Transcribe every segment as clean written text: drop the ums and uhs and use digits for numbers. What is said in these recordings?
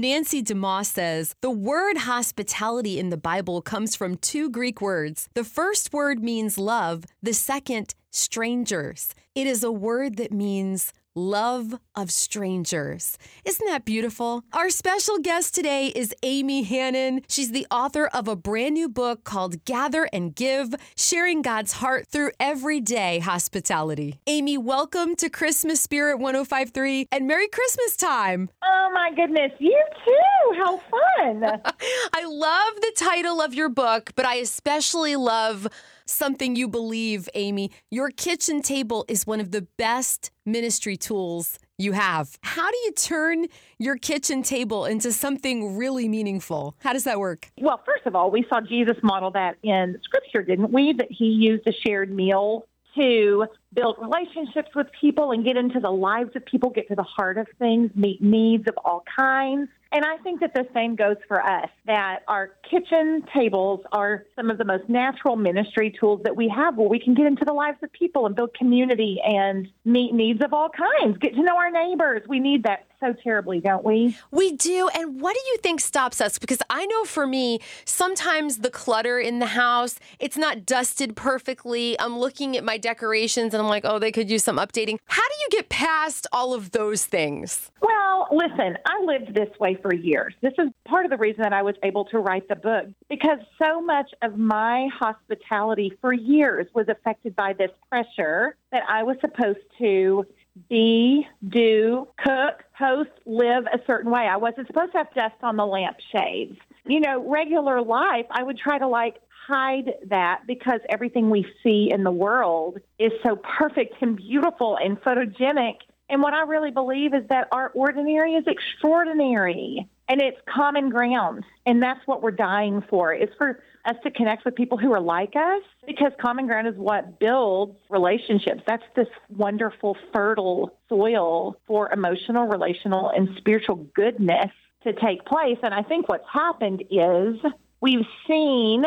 Nancy DeMoss says, the word hospitality in the Bible comes from two Greek words. The first word means love, the second, strangers. It is a word that means love of strangers. Isn't that beautiful? Our special guest today is Amy Hannon. She's the author of a brand new book called Gather and Give, Sharing God's Heart Through Everyday Hospitality. Amy, welcome to Christmas Spirit 105.3 and Merry Christmas time. Oh my goodness, you too. How fun. I love the title of your book, but I especially love something you believe, Amy. Your kitchen table is one of the best ministry tools you have. How do you turn your kitchen table into something really meaningful? How does that work? Well, first of all, we saw Jesus model that in Scripture, didn't we? That he used a shared meal to build relationships with people and get into the lives of people, get to the heart of things, meet needs of all kinds. And I think that the same goes for us, that our kitchen tables are some of the most natural ministry tools that we have, where we can get into the lives of people and build community and meet needs of all kinds, get to know our neighbors. We need that so terribly, don't we? We do. And what do you think stops us? Because I know for me, sometimes the clutter in the house, it's not dusted perfectly. I'm looking at my decorations and I'm like, oh, they could use some updating. How do you get past all of those things? Well, listen, I lived this way for years. This is part of the reason that I was able to write the book, because so much of my hospitality for years was affected by this pressure that I was supposed to be, do, cook, host, live a certain way. I wasn't supposed to have dust on the lampshades. You know, regular life, I would try to hide that, because everything we see in the world is so perfect and beautiful and photogenic. And what I really believe is that our ordinary is extraordinary, and it's common ground. And that's what we're dying for, is for us to connect with people who are like us, because common ground is what builds relationships. That's this wonderful, fertile soil for emotional, relational, and spiritual goodness to take place. And I think what's happened is we've seen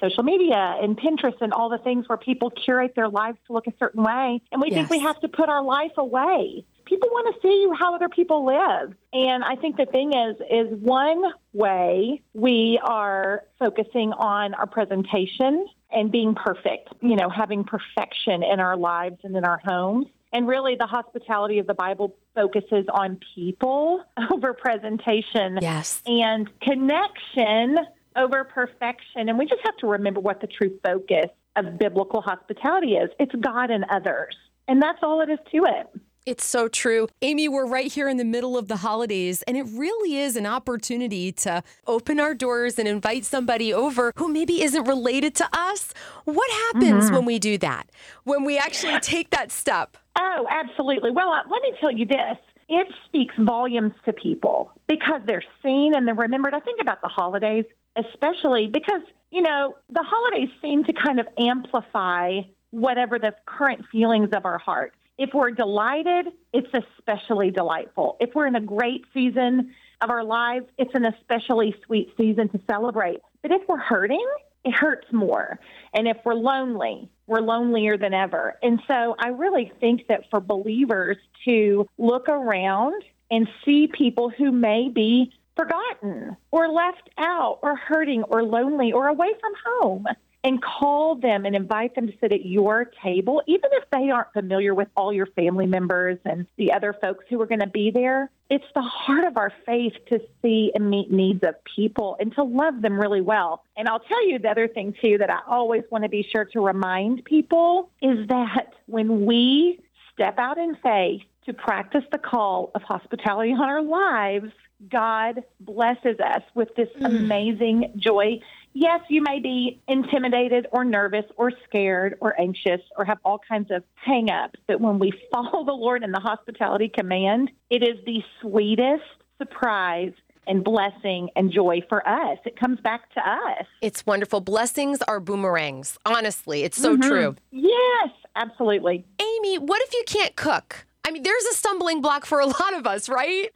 social media and Pinterest and all the things where people curate their lives to look a certain way. And we think we have to put our life away. People want to see how other people live. And I think the thing is one way we are focusing on our presentation and being perfect, you know, having perfection in our lives and in our homes. And really, the hospitality of the Bible focuses on people over presentation and connection over perfection. And we just have to remember what the true focus of biblical hospitality is. It's God and others. And that's all it is to it. It's so true. Amy, we're right here in the middle of the holidays, and it really is an opportunity to open our doors and invite somebody over who maybe isn't related to us. What happens when we do that, when we actually take that step? Oh, absolutely. Well, let me tell you this. It speaks volumes to people because they're seen and they're remembered. I think about the holidays, especially because, you know, the holidays seem to kind of amplify whatever the current feelings of our heart. If we're delighted, it's especially delightful. If we're in a great season of our lives, it's an especially sweet season to celebrate. But if we're hurting, it hurts more. And if we're lonely, we're lonelier than ever. And so I really think that for believers to look around and see people who may be forgotten or left out or hurting or lonely or away from home, and call them and invite them to sit at your table, even if they aren't familiar with all your family members and the other folks who are going to be there. It's the heart of our faith to see and meet needs of people and to love them really well. And I'll tell you the other thing, too, that I always want to be sure to remind people is that when we step out in faith to practice the call of hospitality on our lives, God blesses us with this amazing joy. Yes, you may be intimidated or nervous or scared or anxious or have all kinds of hang-ups, but when we follow the Lord in the hospitality command, it is the sweetest surprise and blessing and joy for us. It comes back to us. It's wonderful. Blessings are boomerangs. Honestly, it's so true. Yes, absolutely. Amy, what if you can't cook? I mean, there's a stumbling block for a lot of us, right?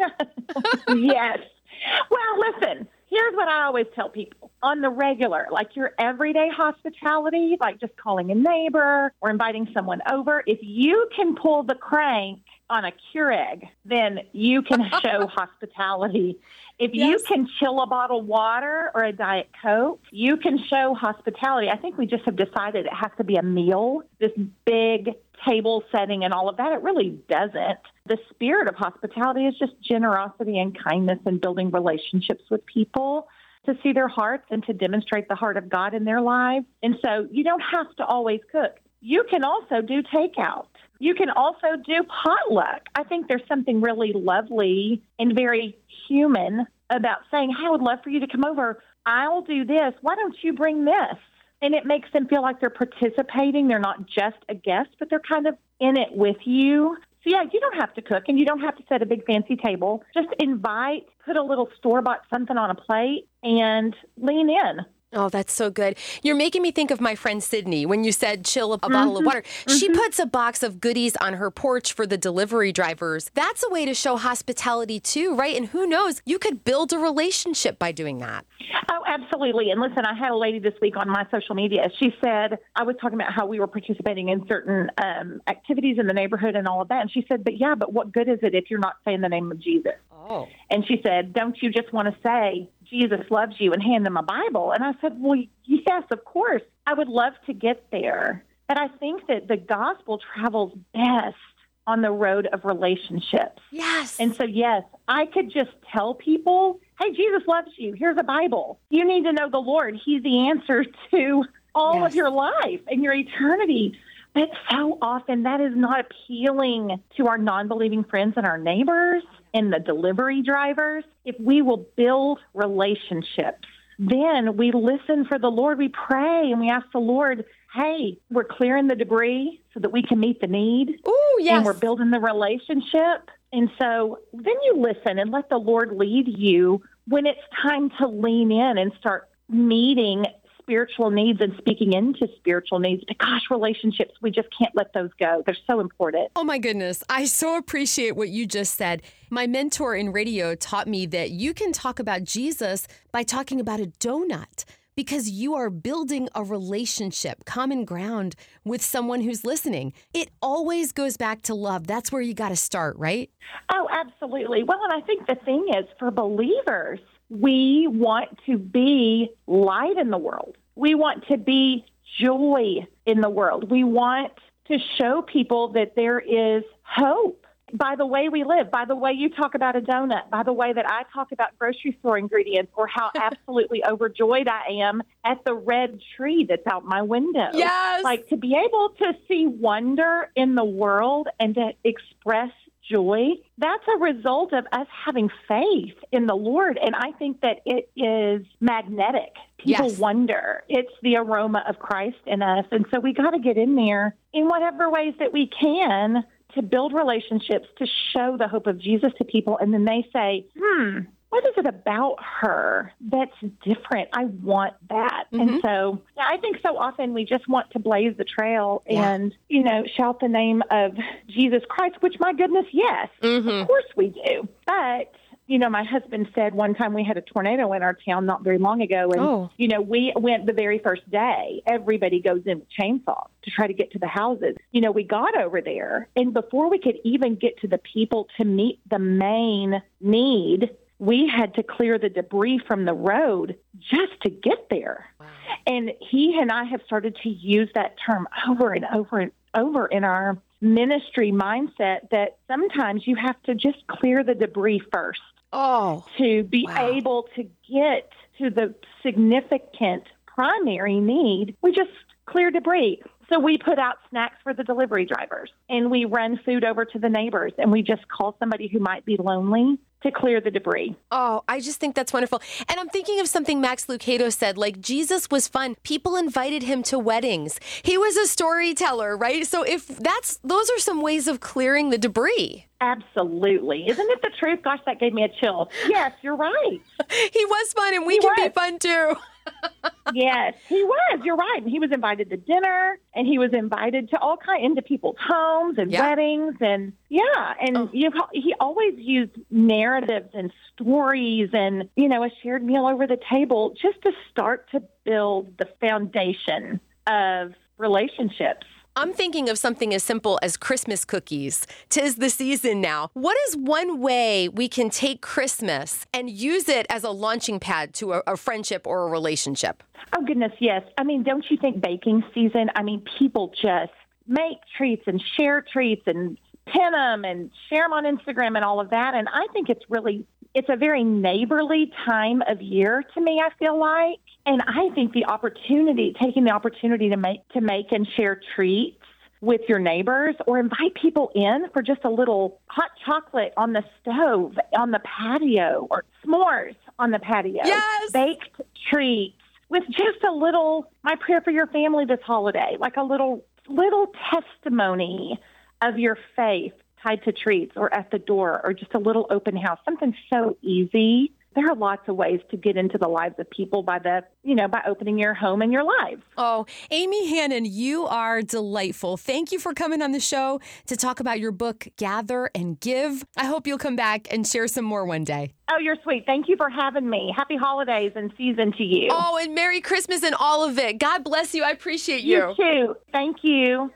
Yes. Well, listen. Here's what I always tell people on the regular, like your everyday hospitality, like just calling a neighbor or inviting someone over. If you can pull the crank on a Keurig, then you can show hospitality. If yes. you can chill a bottle of water or a Diet Coke, you can show hospitality. I think we just have decided it has to be a meal, this big table setting and all of that. It really doesn't. The spirit of hospitality is just generosity and kindness and building relationships with people to see their hearts and to demonstrate the heart of God in their lives. And so you don't have to always cook. You can also do takeout. You can also do potluck. I think there's something really lovely and very human about saying, hey, I would love for you to come over. I'll do this. Why don't you bring this? And it makes them feel like they're participating. They're not just a guest, but they're kind of in it with you. So, yeah, you don't have to cook and you don't have to set a big fancy table. Just invite, put a little store-bought something on a plate, and lean in. Oh, that's so good. You're making me think of my friend Sydney when you said chill a bottle of water. Mm-hmm. She puts a box of goodies on her porch for the delivery drivers. That's a way to show hospitality too, right? And who knows, you could build a relationship by doing that. Oh, absolutely. And listen, I had a lady this week on my social media. She said, I was talking about how we were participating in certain activities in the neighborhood and all of that. And she said, but what good is it if you're not saying the name of Jesus? Oh. And she said, don't you just want to say, Jesus loves you, and hand them a Bible? And I said, well, yes, of course. I would love to get there. But I think that the gospel travels best on the road of relationships. Yes. And so, yes, I could just tell people, hey, Jesus loves you. Here's a Bible. You need to know the Lord. He's the answer to all yes. of your life and your eternity. But so often that is not appealing to our non-believing friends and our neighbors and the delivery drivers. If we will build relationships, then we listen for the Lord. We pray and we ask the Lord, hey, we're clearing the debris so that we can meet the need. Oh, yes. And we're building the relationship. And so then you listen and let the Lord lead you when it's time to lean in and start meeting spiritual needs and speaking into spiritual needs. But gosh, relationships, we just can't let those go. They're so important. Oh my goodness. I so appreciate what you just said. My mentor in radio taught me that you can talk about Jesus by talking about a donut, because you are building a relationship, common ground with someone who's listening. It always goes back to love. That's where you got to start, right? Oh, absolutely. Well, and I think the thing is, for believers, we want to be light in the world. We want to be joy in the world. We want to show people that there is hope by the way we live, by the way you talk about a donut, by the way that I talk about grocery store ingredients, or how absolutely overjoyed I am at the red tree that's out my window. Yes. Like, to be able to see wonder in the world and to express joy, that's a result of us having faith in the Lord. And I think that it is magnetic. People yes. wonder. It's the aroma of Christ in us. And so we got to get in there in whatever ways that we can to build relationships, to show the hope of Jesus to people. And then they say, what is it about her that's different? I want that. Mm-hmm. And so I think so often we just want to blaze the trail and, shout the name of Jesus Christ, which, my goodness, yes, of course we do. But, my husband said one time we had a tornado in our town not very long ago. And, we went the very first day. Everybody goes in with chainsaws to try to get to the houses. We got over there, and before we could even get to the people to meet the main need, we had to clear the debris from the road just to get there. Wow. And he and I have started to use that term over and over and over in our ministry mindset, that sometimes you have to just clear the debris first to be able to get to the significant primary need. We just clear debris. So we put out snacks for the delivery drivers, and we run food over to the neighbors, and we just call somebody who might be lonely to clear the debris. Oh, I just think that's wonderful. And I'm thinking of something Max Lucado said, like, Jesus was fun. People invited him to weddings. He was a storyteller, right? So those are some ways of clearing the debris. Absolutely. Isn't it the truth? Gosh, that gave me a chill. Yes, you're right. He was fun, and he can be fun too. Yes, he was. You're right. And he was invited to dinner, and he was invited to all kinds, into people's homes and weddings. And he always used narratives and stories and, a shared meal over the table just to start to build the foundation of relationships. I'm thinking of something as simple as Christmas cookies. 'Tis the season now. What is one way we can take Christmas and use it as a launching pad to a friendship or a relationship? Oh, goodness, yes. I mean, don't you think baking season, I mean, people just make treats and share treats and pin them and share them on Instagram and all of that. And I think it's a very neighborly time of year to me, I feel like. And I think taking the opportunity to make and share treats with your neighbors or invite people in for just a little hot chocolate on the stove, on the patio, or s'mores on the patio. Yes. Baked treats with just a little, my prayer for your family this holiday, like a little testimony of your faith tied to treats or at the door or just a little open house, something so easy. There are lots of ways to get into the lives of people by opening your home and your lives. Oh, Amy Hannon, you are delightful. Thank you for coming on the show to talk about your book, Gather and Give. I hope you'll come back and share some more one day. Oh, you're sweet. Thank you for having me. Happy holidays and season to you. Oh, and Merry Christmas and all of it. God bless you. I appreciate you. You too. Thank you.